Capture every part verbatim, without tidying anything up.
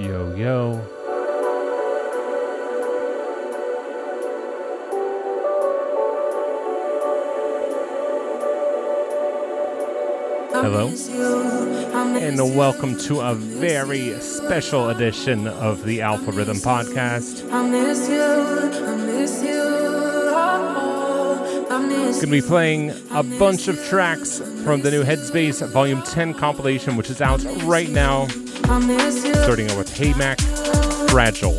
Yo, yo. Hello, and welcome to a very special edition of the Alpharhythm podcast. I miss you, I miss you, oh, I miss you. Gonna be playing a bunch of tracks from the new Headspace Volume ten compilation, which is out right now. Starting out with Haymac, Fragile.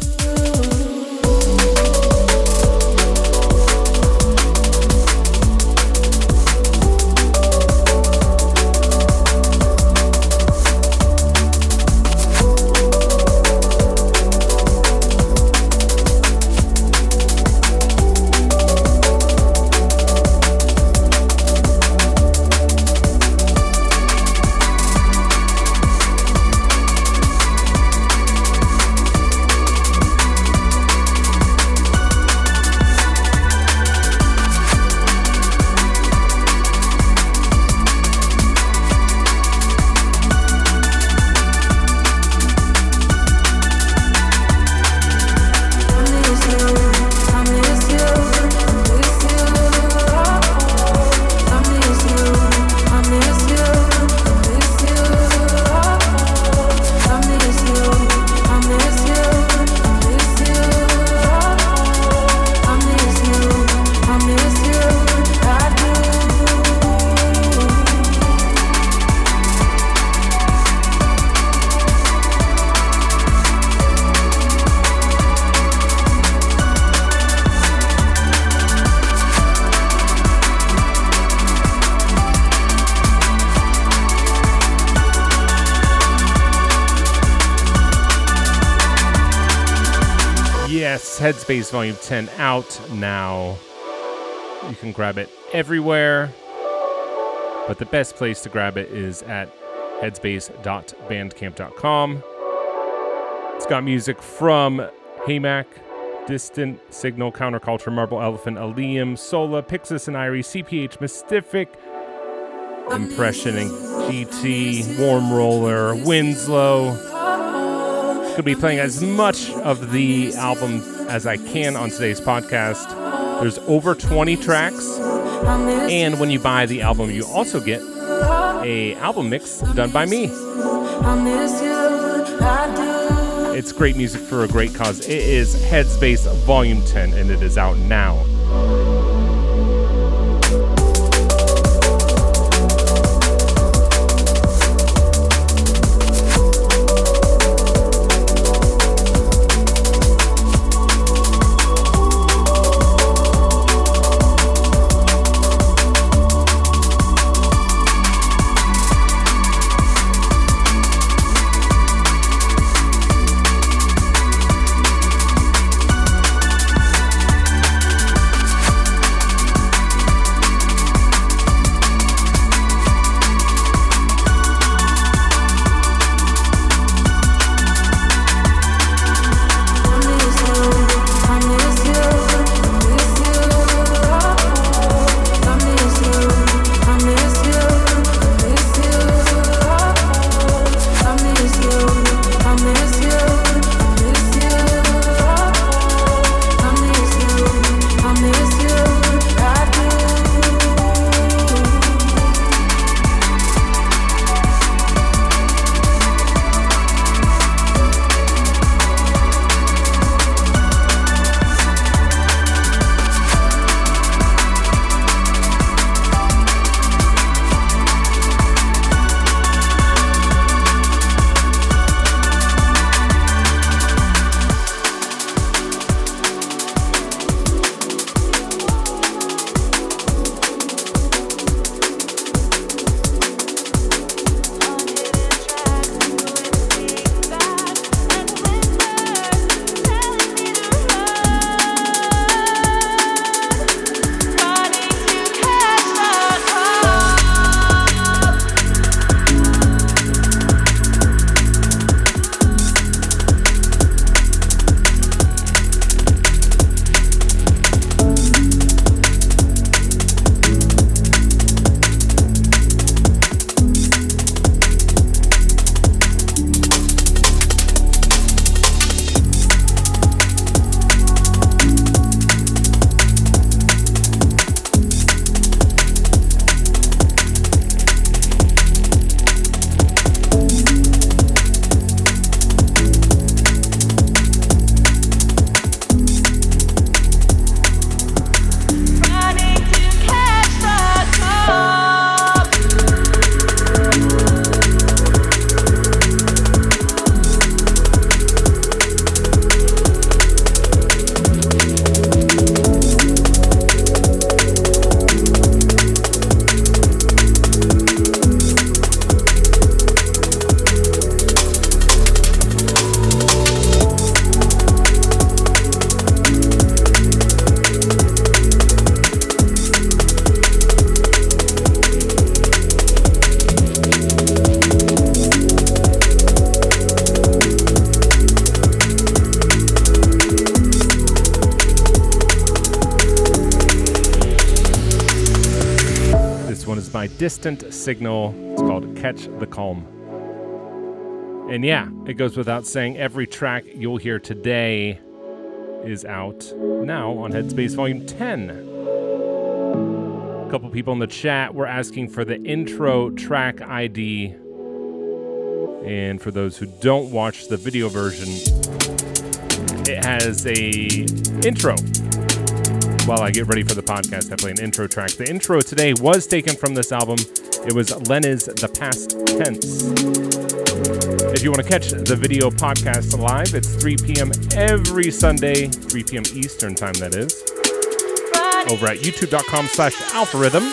Headspace Volume ten out now. You can grab it everywhere, but the best place to grab it is at headspace dot bandcamp dot com. It's got music from Haymac, Distant Signal, Counterculture, Marble Elephant, Alium, Sola, Pixis and Irie, C P H, Mystific, Impression and G T, Warm Roller, Winslow. Could be playing as much of the album as I can on today's podcast. There's over twenty tracks, and when you buy the album, you also get a album mix done by me. It's great music for a great cause. It is Headspace Volume ten, and it is out now. by Distant Signal. It's called Catch the Calm. And yeah, it goes without saying, every track you'll hear today is out now on Headspace Volume ten. A couple people in the chat were asking for the intro track I D. And for those who don't watch the video version, it has a intro. While I get ready for the podcast, I play an intro track. The intro today was taken from this album. It was Lena's The Past Tense. If you want to catch the video podcast live, it's three p.m. every Sunday, three p.m. Eastern time, that is, over at youtube.com slash alpharhythm.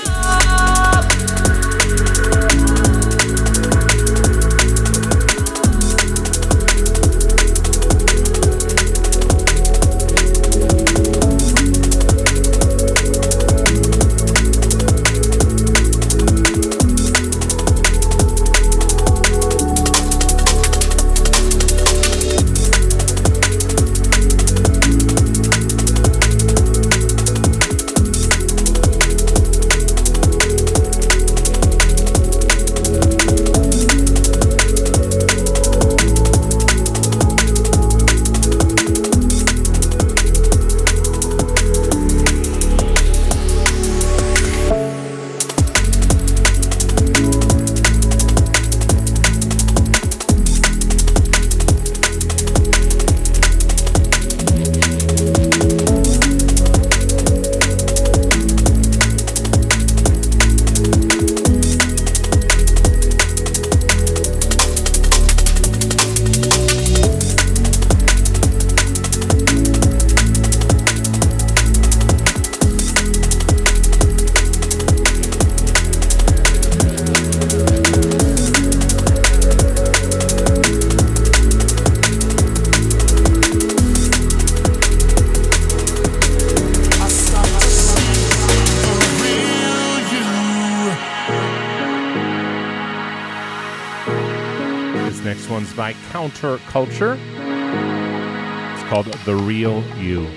By Counterculture. It's called The Real You.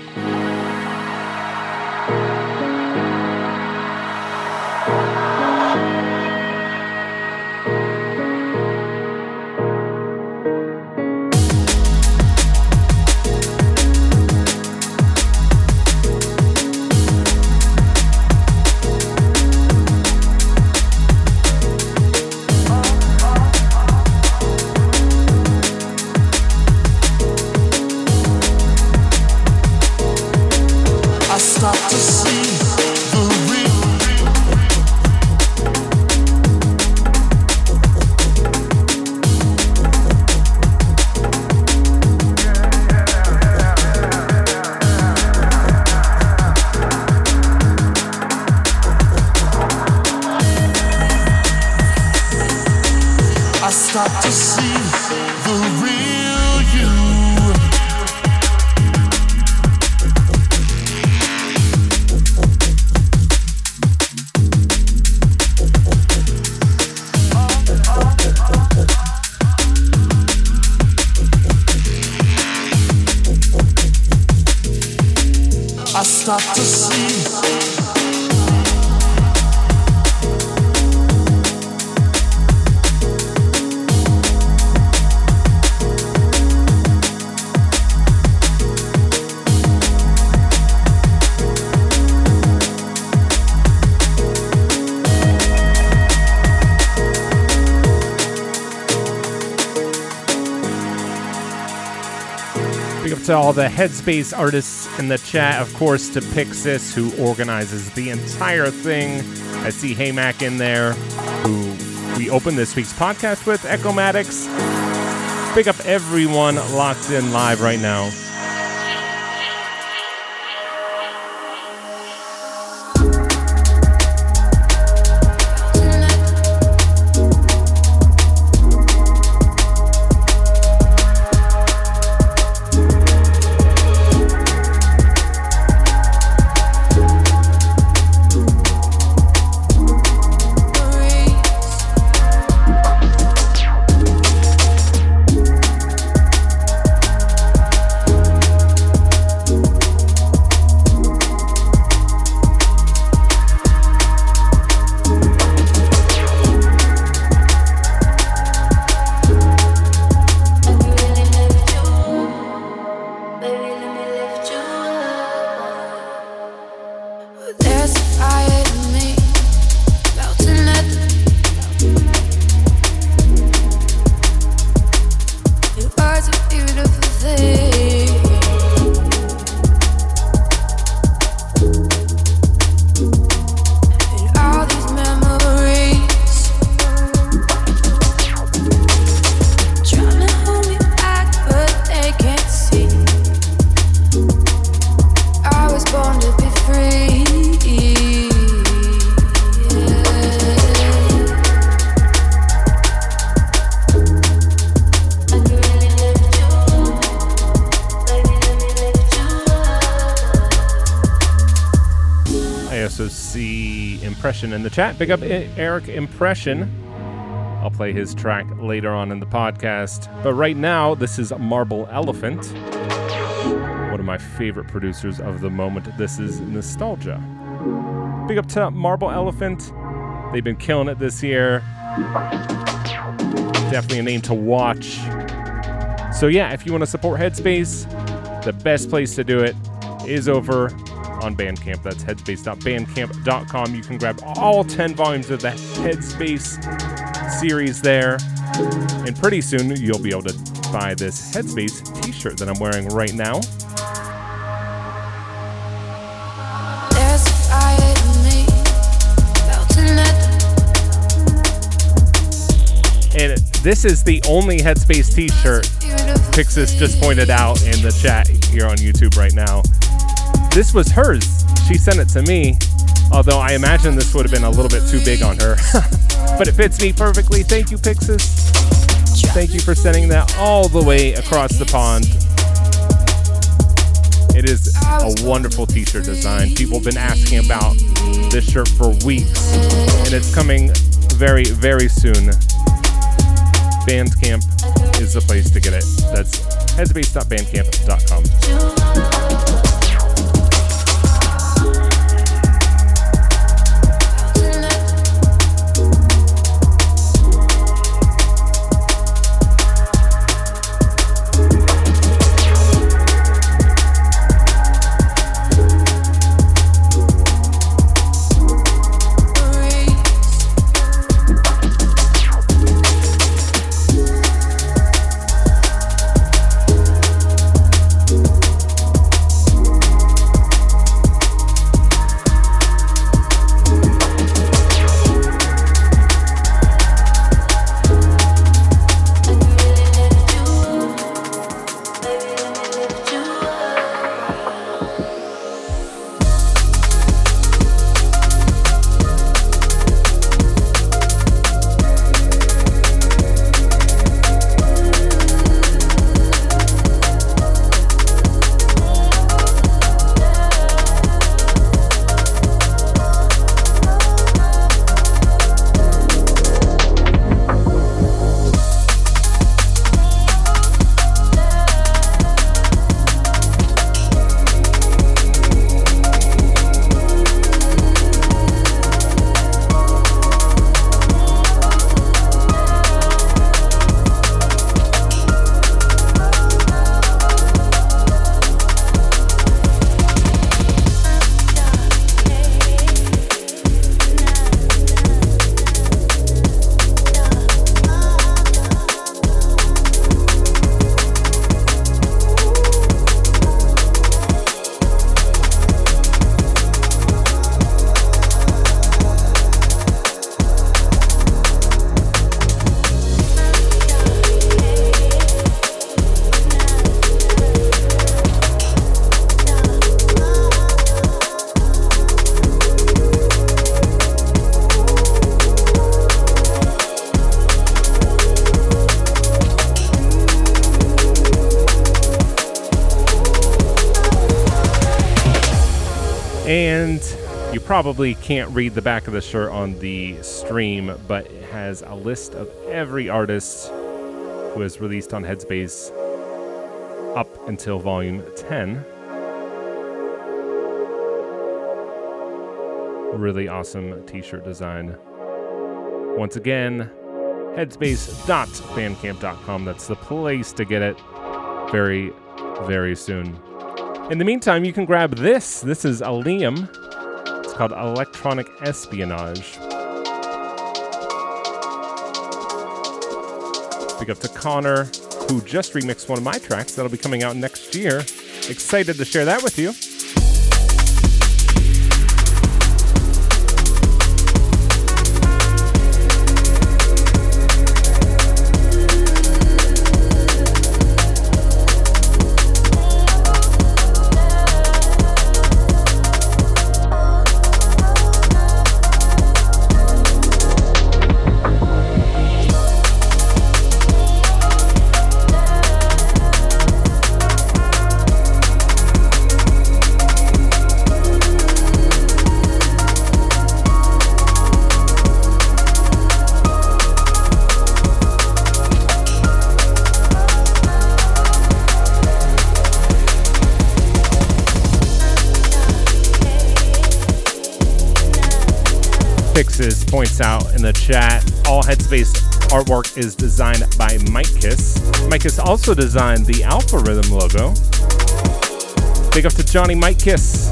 To all the Headspace artists in the chat, of course, to Pixis, who organizes the entire thing. I see Haymac in there, who we opened this week's podcast with, Echo Maddox. Pick up everyone locked in live right now. also see Impression in the chat. Big up Eric Impression. I'll play his track later on in the podcast. But right now, this is Marble Elephant, one of my favorite producers of the moment. This is Nostalgia. Big up to Marble Elephant. They've been killing it this year. Definitely a name to watch. So yeah, if you want to support Headspace, the best place to do it is over on Bandcamp. That's headspace dot bandcamp dot com. You can grab all ten volumes of the Headspace series there. And pretty soon you'll be able to buy this Headspace t-shirt that I'm wearing right now. And this is the only Headspace t-shirt Pixis just pointed out in the chat here on YouTube right now. This was hers. She sent it to me, although I imagine this would have been a little bit too big on her. But it fits me perfectly. Thank you, Pixis. Thank you for sending that all the way across the pond. It is a wonderful t-shirt design. People have been asking about this shirt for weeks, and it's coming very, very soon. Bandcamp is the place to get it. That's headspace dot bandcamp dot com. Probably can't read the back of the shirt on the stream, but it has a list of every artist who has released on Headspace up until volume ten. Really awesome t-shirt design. Once again, headspace dot bandcamp dot com. That's the place to get it very, very soon. In the meantime, you can grab this. This is Alium. Called Electronic Espionage. Big up to Connor, who just remixed one of my tracks that'll be coming out next year. Excited to share that with you. Pixis points out in the chat, all Headspace artwork is designed by Mike Kiss. Mike Kiss also designed the Alpharhythm logo. Big up to Johnny Mike Kiss.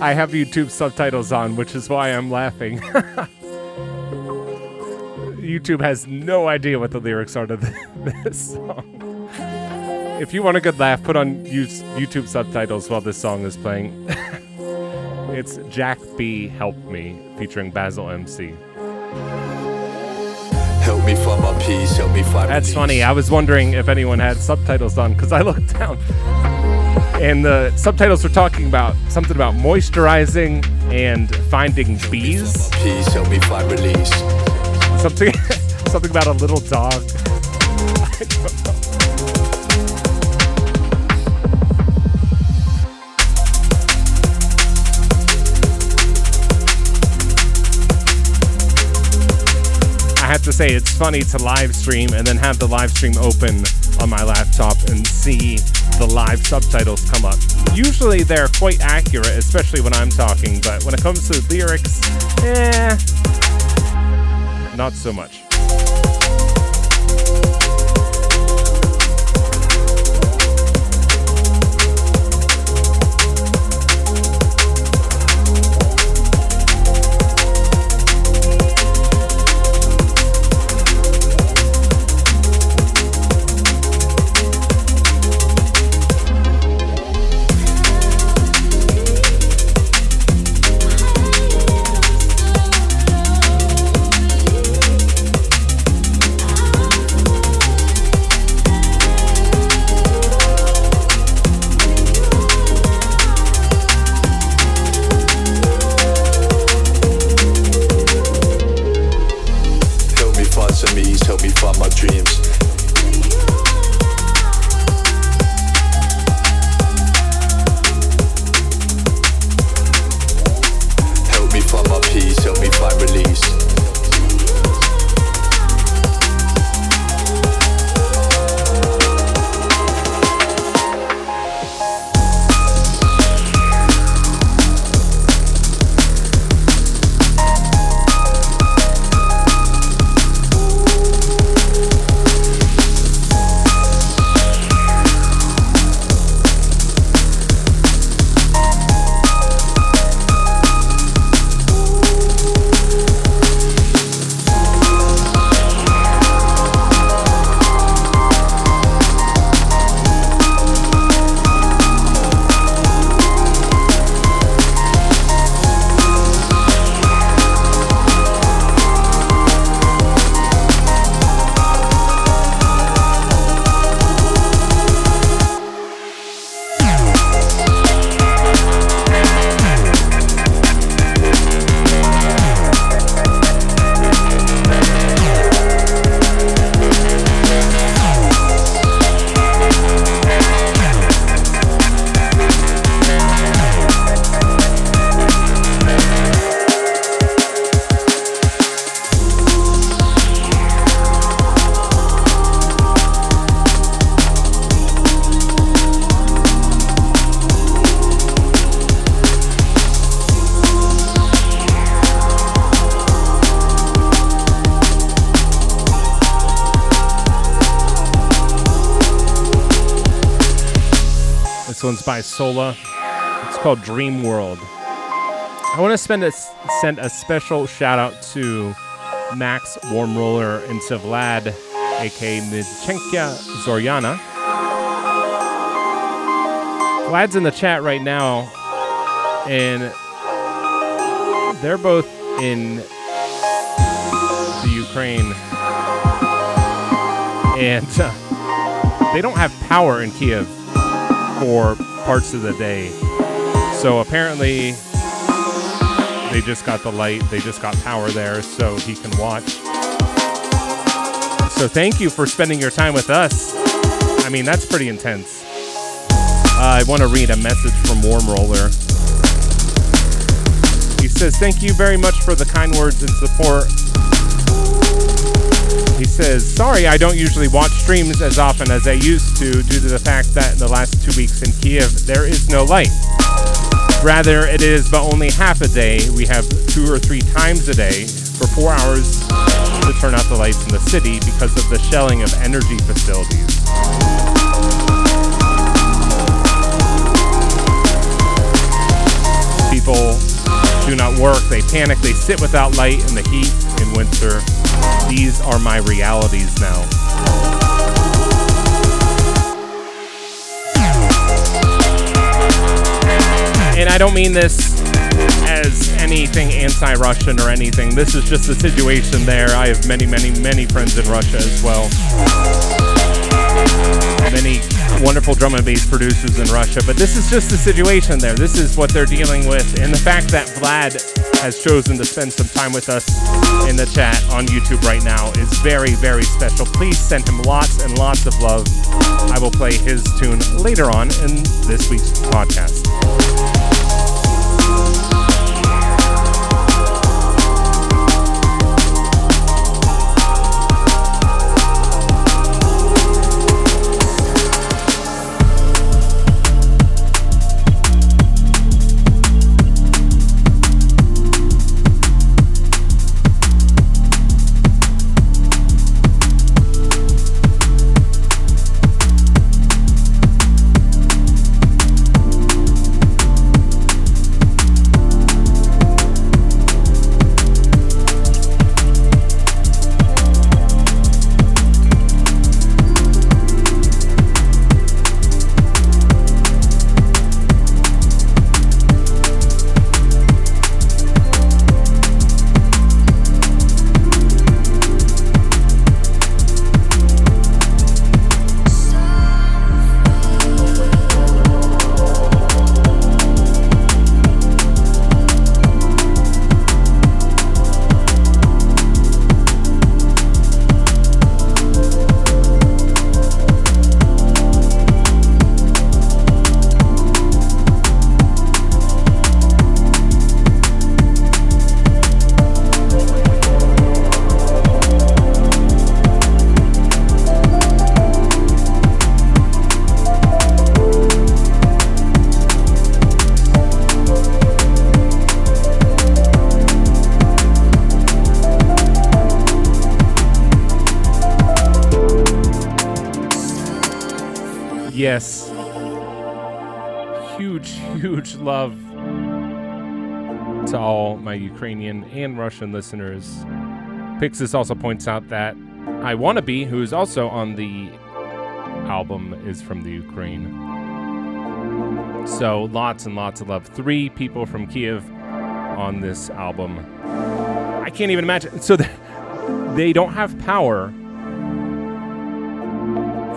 I have YouTube subtitles on, which is why I'm laughing. YouTube has no idea what the lyrics are to this song. If you want a good laugh, put on YouTube subtitles while this song is playing. It's Jack B, Help Me, featuring Basil M C. Help me find my peace, help me find That's funny. I was wondering if anyone had subtitles on, because I looked down. And the subtitles were talking about something about moisturizing and finding bees. Please help me find release. Something, something about a little dog. I don't know. I have to say, it's funny to live stream and then have the live stream open on my laptop and see the live subtitles come up. Usually they're quite accurate, especially when I'm talking, but when it comes to lyrics, eh, not so much. This one's by Sola. It's called Dream World. I want to spend a, send a special shout out to Max Warm Roller and to Vlad, aka Nichenka Zoryana. Vlad's in the chat right now, and they're both in the Ukraine, and uh, they don't have power in Kiev for parts of the day. So apparently they just got the light, they just got power there, so he can watch. So thank you for spending your time with us. I mean, that's pretty intense. Uh, I want to read a message from Warm Roller. He says, thank you very much for the kind words and support. He says, sorry I don't usually watch streams as often as I used to due to the fact that in the last two weeks in Kiev, there is no light. Rather, it is but only half a day. We have two or three times a day for four hours to turn out the lights in the city because of the shelling of energy facilities. People do not work, they panic, they sit without light in the heat in winter. These are my realities now. And I don't mean this as anything anti-Russian or anything. This is just the situation there. I have many, many, many friends in Russia as well. Many wonderful drum and bass producers in Russia, but this is just the situation there. This is what they're dealing with, and the fact that Vlad has chosen to spend some time with us in the chat on YouTube right now is very, very special. Please send him lots and lots of love. I will play his tune later on in this week's podcast. Yes. Huge, huge love to all my Ukrainian and Russian listeners. Pixis also points out that I Wanna Be, who is also on the album, is from the Ukraine. So lots and lots of love. Three people from Kiev on this album. I can't even imagine. So they don't have power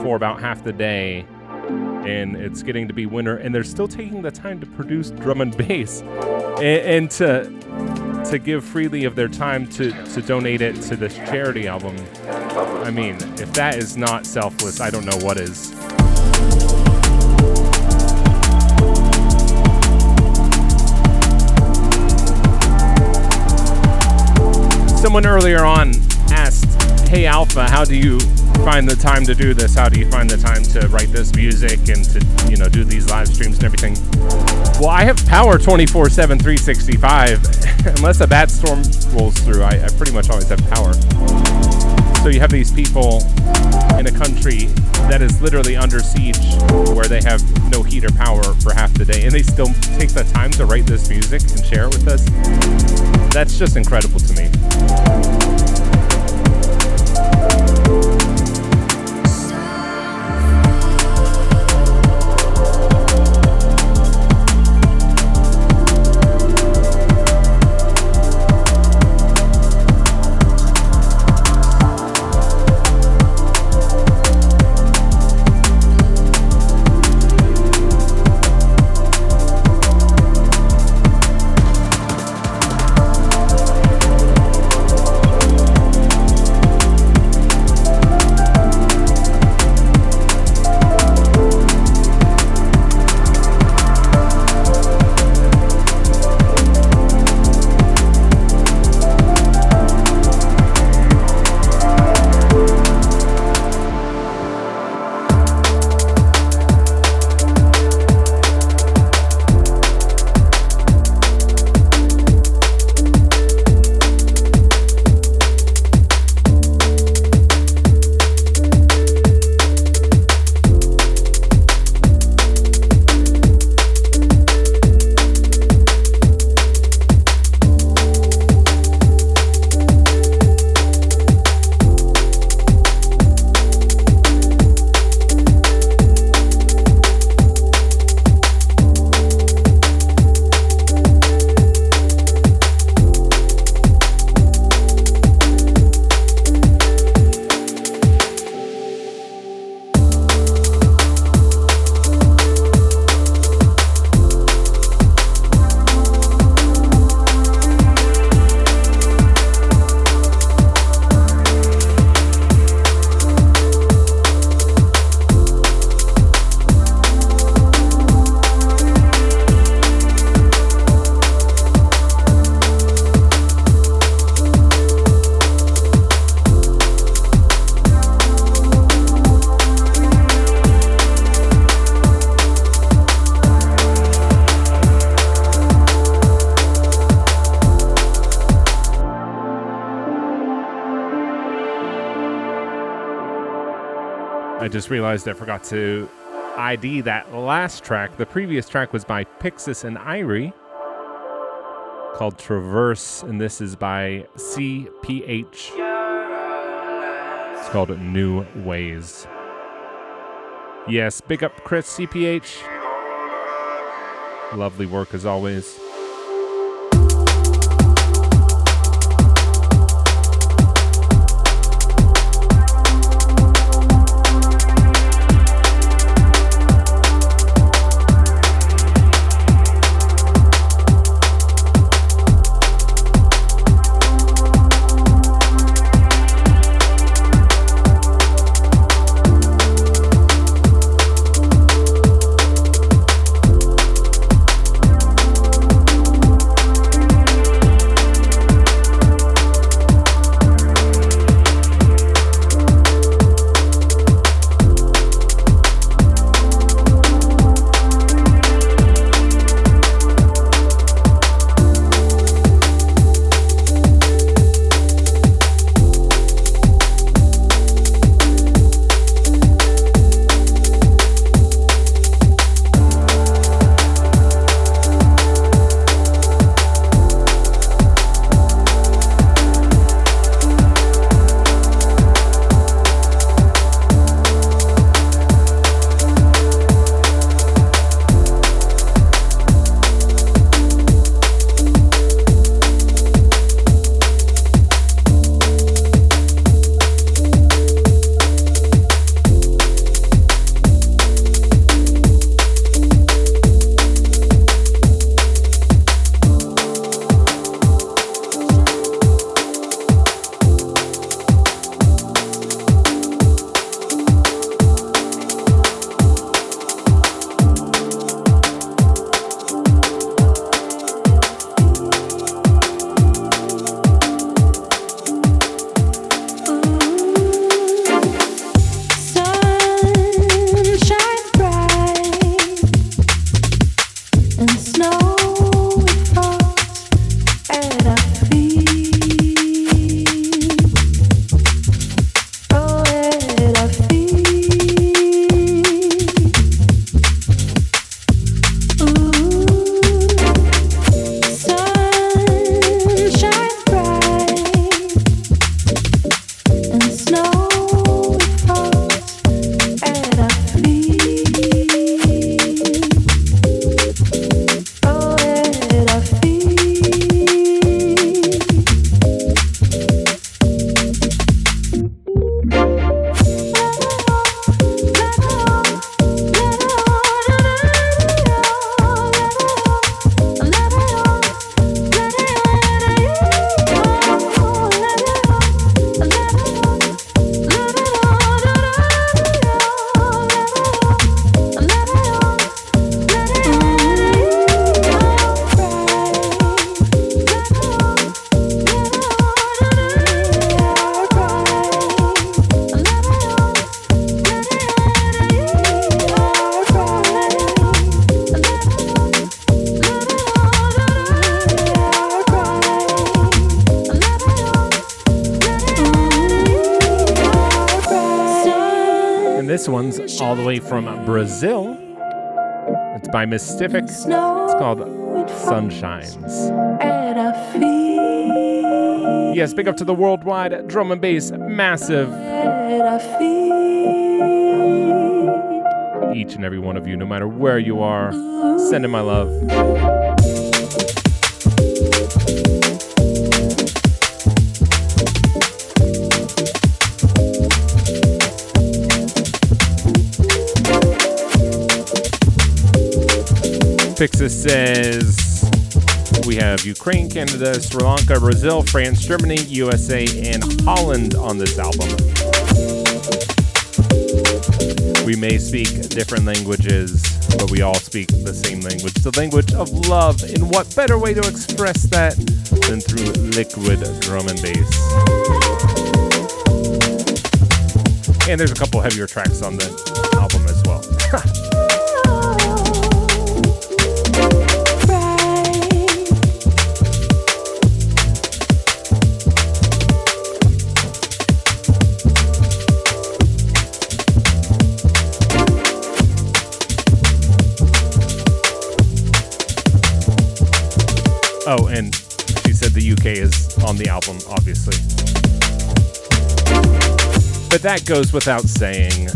for about half the day. And it's getting to be winter, and they're still taking the time to produce drum and bass, and, and to to give freely of their time to, to donate it to this charity album. I mean, if that is not selfless, I don't know what is. Someone earlier on asked, hey Alpha, how do you find the time to do this? How do you find the time to write this music and to, you know, do these live streams and everything? Well, I have power twenty-four seven, three sixty-five. Unless a bad storm rolls through, I, I pretty much always have power. So you have these people in a country that is is literally under siege, where they have no heat or power for half the day, and they still take the time to write this music and share it with us. That's just incredible to me. Just realized I forgot to I D that last track. The previous track was by Pixis and Irie called Traverse, and this is by C P H. It's called New Ways. Yes, big up Chris, C P H. Lovely work as always. and this one's all the way from Brazil. It's by Mystific. It's called Sunshines. Yes, big up to the worldwide drum and bass massive. Each and every one of you, no matter where you are, sending my love. Pixis says, we have Ukraine, Canada, Sri Lanka, Brazil, France, Germany, U S A, and Holland on this album. We may speak different languages, but we all speak the same language, the language of love. And what better way to express that than through liquid drum and bass? And there's a couple heavier tracks on the album as well. Oh, and she said the U K is on the album, obviously. But that goes without saying.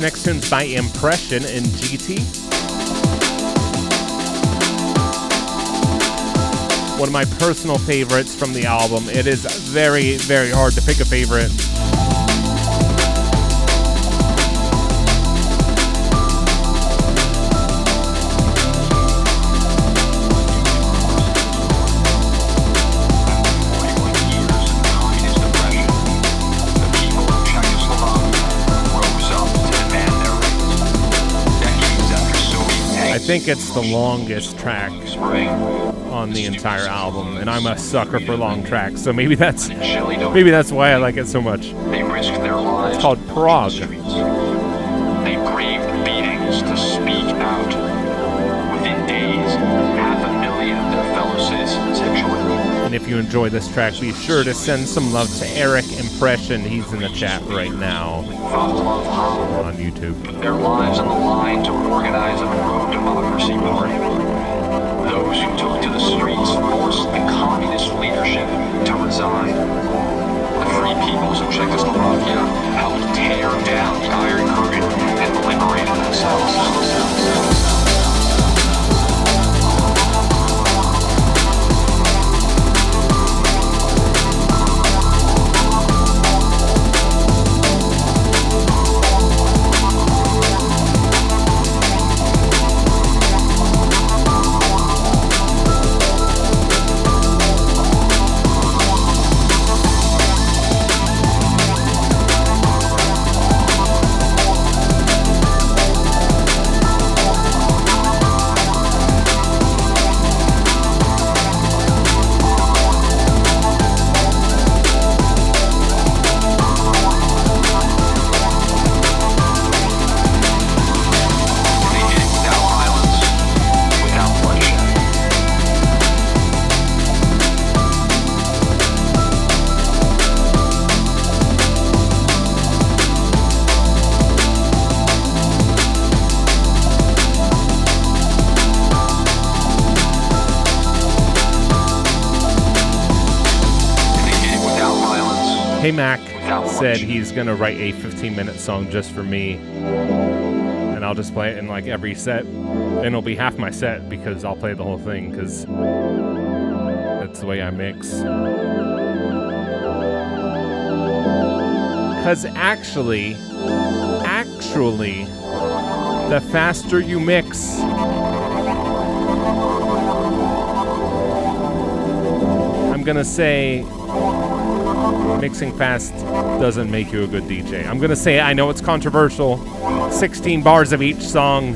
Next tune's by Impression in G T. One of my personal favorites from the album. It is very, very hard to pick a favorite. I think it's the longest track on the entire album, and I'm a sucker for long tracks, so maybe that's maybe that's why I like it so much. It's called Prague. They braved beatings to speak out. Within days, half a million of their fellow citizens have joined. And if you enjoy this track, be sure to send some love to Eric Impression. He's in the chat right now on YouTube. Their lives on the line to organize and grow democracy party. Those who took to the streets forced the communist leadership to resign. The free peoples of Czechoslovakia helped tear down the Iron Curtain and liberated themselves. Haymac said he's going to write a fifteen minute song just for me, and I'll just play it in like every set, and it'll be half my set because I'll play the whole thing because that's the way I mix. Because actually, actually, the faster you mix, I'm going to say Mixing fast doesn't make you a good D J. I'm going to say, I know it's controversial, sixteen bars of each song.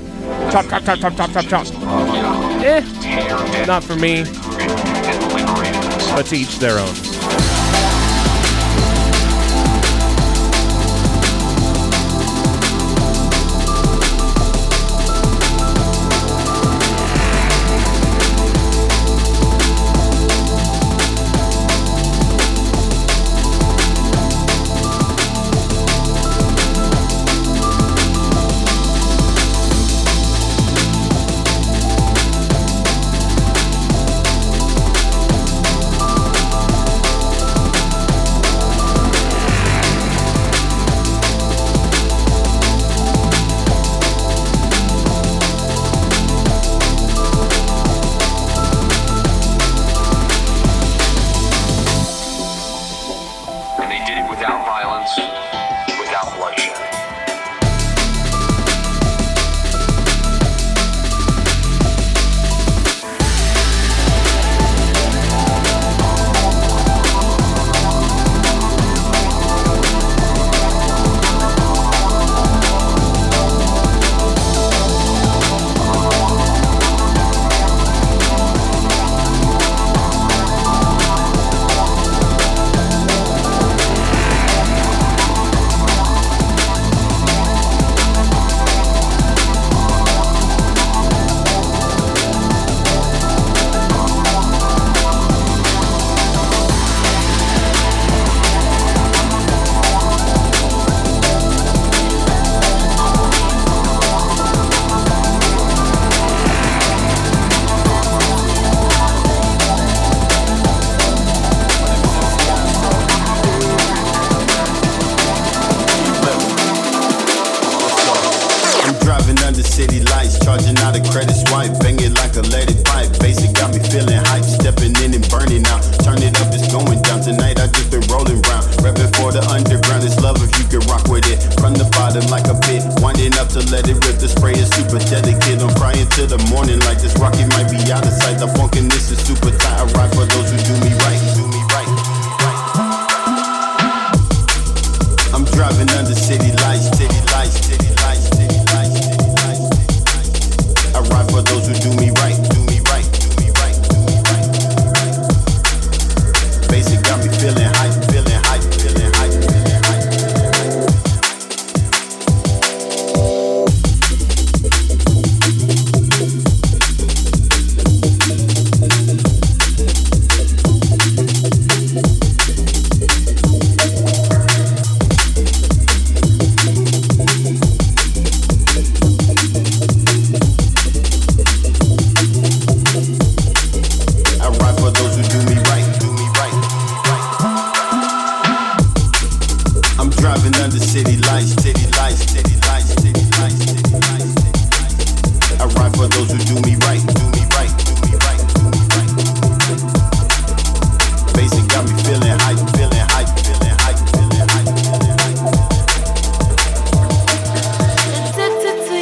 Chop, chop, chop, chop, chop, chop, chop. Eh, not for me. But to each their own.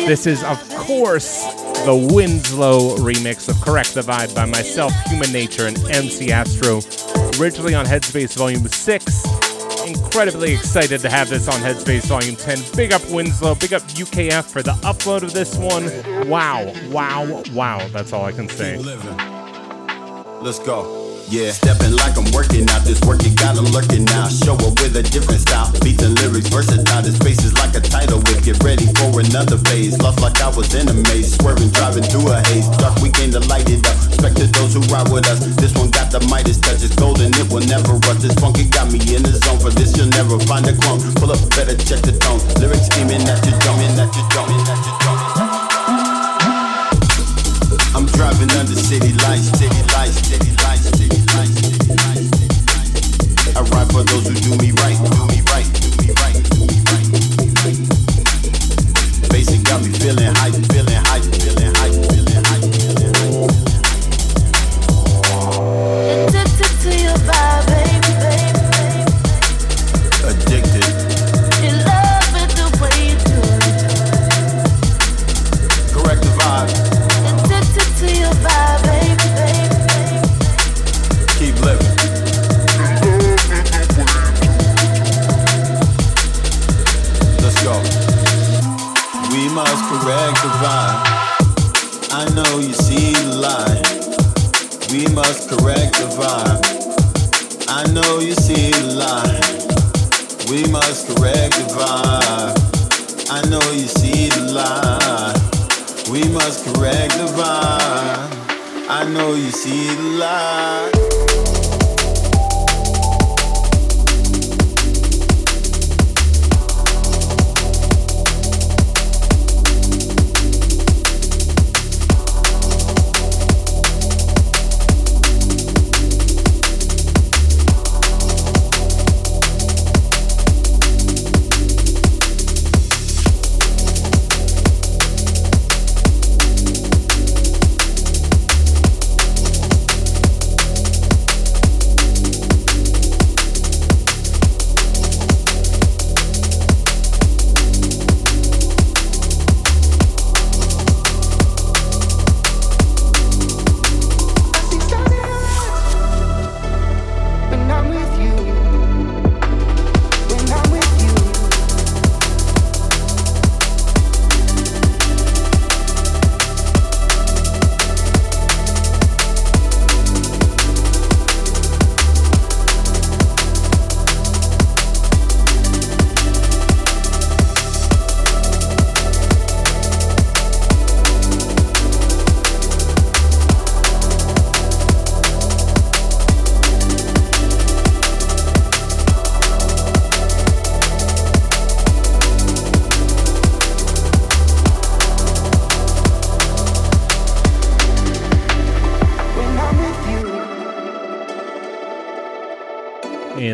This is, of course, the Winslow remix of Correct the Vibe by myself, Human Nature, and M C Astro, originally on Headspace Volume six. Incredibly excited to have this on Headspace Volume ten. Big up Winslow, big up U K F for the upload of this one. Wow, wow, wow. That's all I can say. Let's go. Yeah, stepping like I'm working out. This work you got 'em lurking now. Show up with a different style. Beats and lyrics versatile. This space is like a tidal wave. Get ready for another phase. Lost like I was in a maze. Swerving, driving through a haze. Dark weekend to light it up. Respect to those who ride with us. This one got the Midas touch. It's golden, it will never rust. This funky got me in the zone. For this you'll never find a clone. Pull up, better check the tone. Lyrics aiming at your dome, at your dome, at your dome. I'm driving under city lights, city lights, city lights, city lights. I ride for those who do me right, do me right, do me right, do me right, do me right. Basic got me feeling hype, feeling hype, feeling hype, feeling hype, feeling hype. Addicted to your vibe, baby, baby, baby. Addicted. You love it the way you do it. go. We must correct the vibe. I know you see the lie. We must correct the vibe. I know you see the lie. We must correct the vibe. I know you see the lie. We must correct the vibe. I know you see the lie.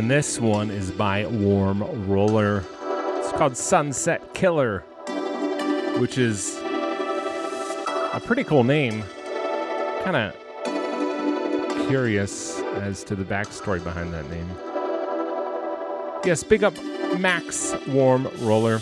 And this one is by Warm Roller. It's called Sunset Killer, which is a pretty cool name. Kind of curious as to the backstory behind that name. Yes, big up Max Warm Roller.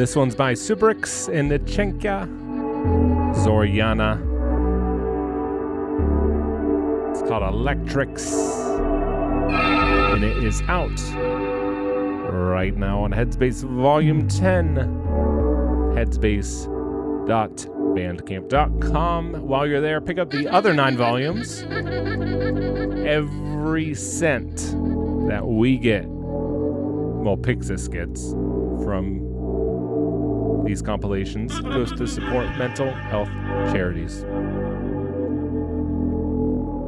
This one's by Subrix and Nichenka Zoryana. It's called Electrics, and it is out right now on Headspace Volume ten, headspace dot bandcamp dot com. While you're there, pick up the other nine volumes. Every cent that we get, well, Pixis gets from these compilations, goes to support mental health charities.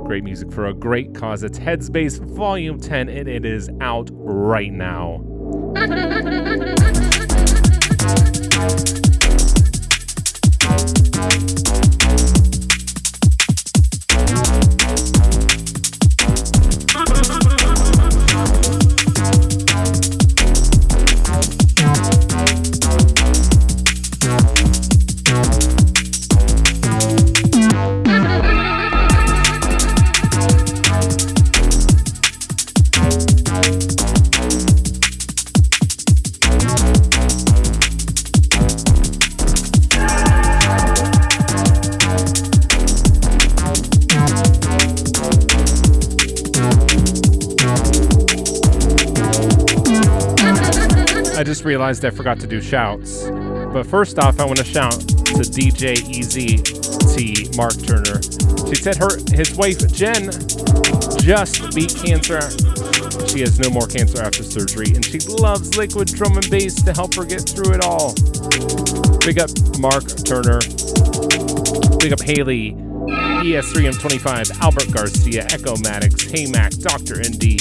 Great music for a great cause. It's Headspace Volume ten, and it is out right now. Realized I forgot to do shouts, but first off I want to shout to D J E Z T Mark Turner. She said her his wife Jen just beat cancer. She has no more cancer after surgery, and she loves liquid drum and bass to help her get through it all. Big up Mark Turner. Big up Haley E S three M twenty-five, Albert Garcia, Echo Maddox, Haymac, Doctor Indy,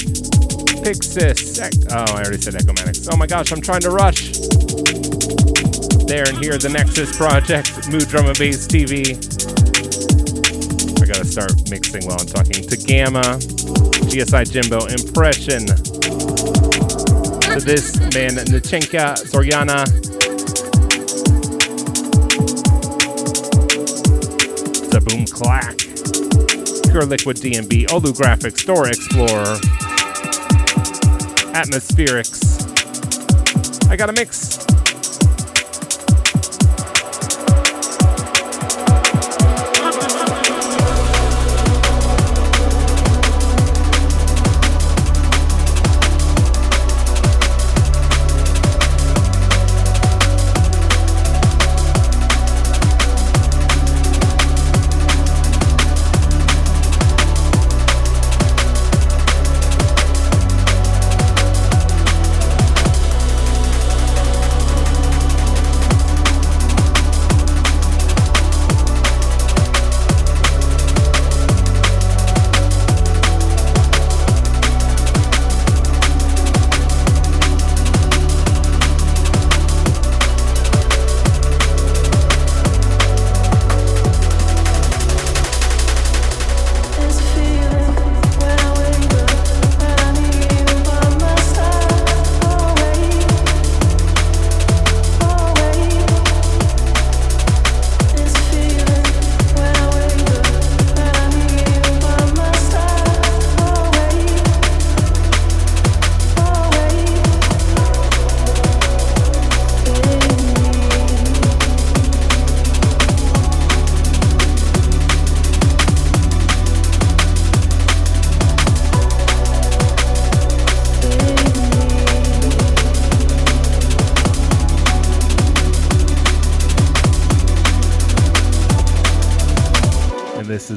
Pixis. Oh, I already said Echo Maddox. Oh my gosh, I'm trying to rush. There and here, the Nexus Project, Mood Drum and Bass T V. I gotta start mixing while I'm talking. To Gamma, G S I Jimbo, Impression. To this man, Nichenka Zoryana. The Boom Clack. Pure Liquid D M B, Olu Graphics, Store Explorer. Atmospherics. I got a mix.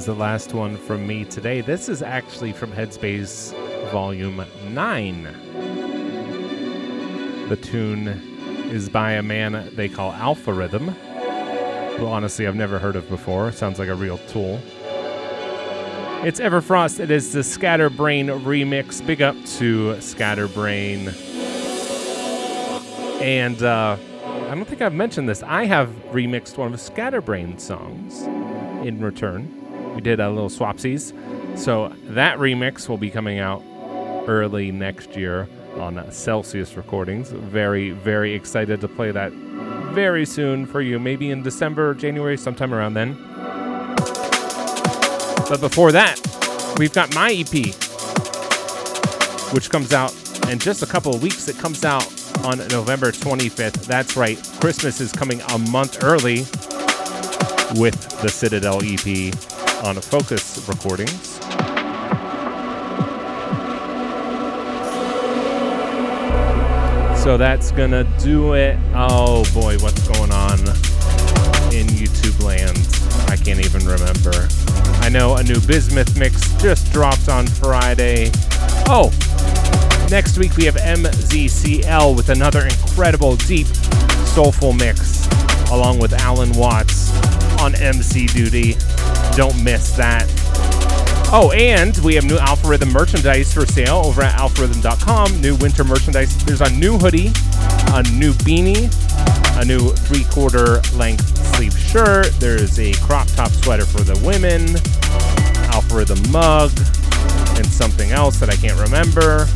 The last one from me today. This is actually from Headspace Volume nine. The tune is by a man they call Alpharhythm, who honestly I've never heard of before. Sounds like a real tool. It's Everfrost. It is the Scatterbrain remix. Big up to Scatterbrain. And uh, I don't think I've mentioned this. I have remixed one of Scatterbrain's songs in return. We did a little swapsies. So that remix will be coming out early next year on Celsius Recordings. Very, very excited to play that very soon for you. Maybe in December, January, sometime around then. But before that, we've got my E P, which comes out in just a couple of weeks. It comes out on November twenty-fifth. That's right, Christmas is coming a month early with the Citadel E P on Focus Recordings. So that's gonna do it. Oh boy, what's going on in YouTube land? I can't even remember. I know a new Bismuth mix just dropped on Friday. Oh, next week we have M Z C L with another incredible, deep, soulful mix, along with Alan Watts on M C duty. Don't miss that. Oh, and we have new Alpharhythm merchandise for sale over at alpharhythm dot com. New winter merchandise. There's a new hoodie, a new beanie, a new three-quarter length sleeve shirt. There's a crop top sweater for the women, Alpharhythm mug, and something else that I can't remember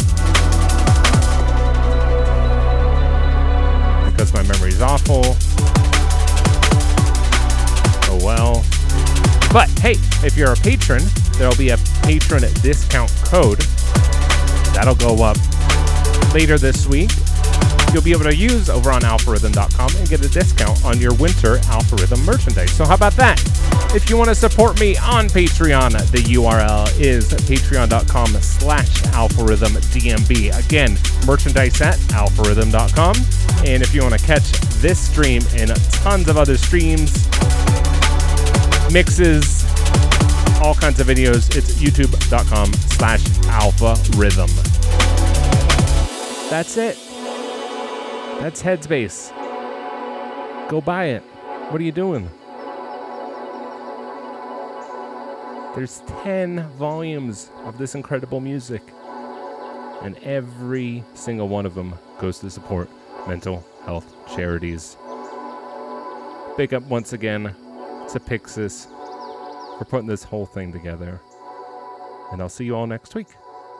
because my memory's awful. Oh well. But hey, if you're a patron, there'll be a patron discount code that'll go up later this week. You'll be able to use over on alpharhythm dot com and get a discount on your winter Alpharhythm merchandise. So how about that? If you want to support me on Patreon, the U R L is patreon dot com slash alpharhythm d m b. Again, merchandise at alpharhythm dot com. And if you want to catch this stream and tons of other streams, mixes, all kinds of videos, it's youtube dot com slash alpharhythm. That's it. That's Headspace. Go buy it. What are you doing? There's ten volumes of this incredible music, and every single one of them goes to support mental health charities. Big up once again to Pixis for putting this whole thing together. And I'll see you all next week.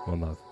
One love.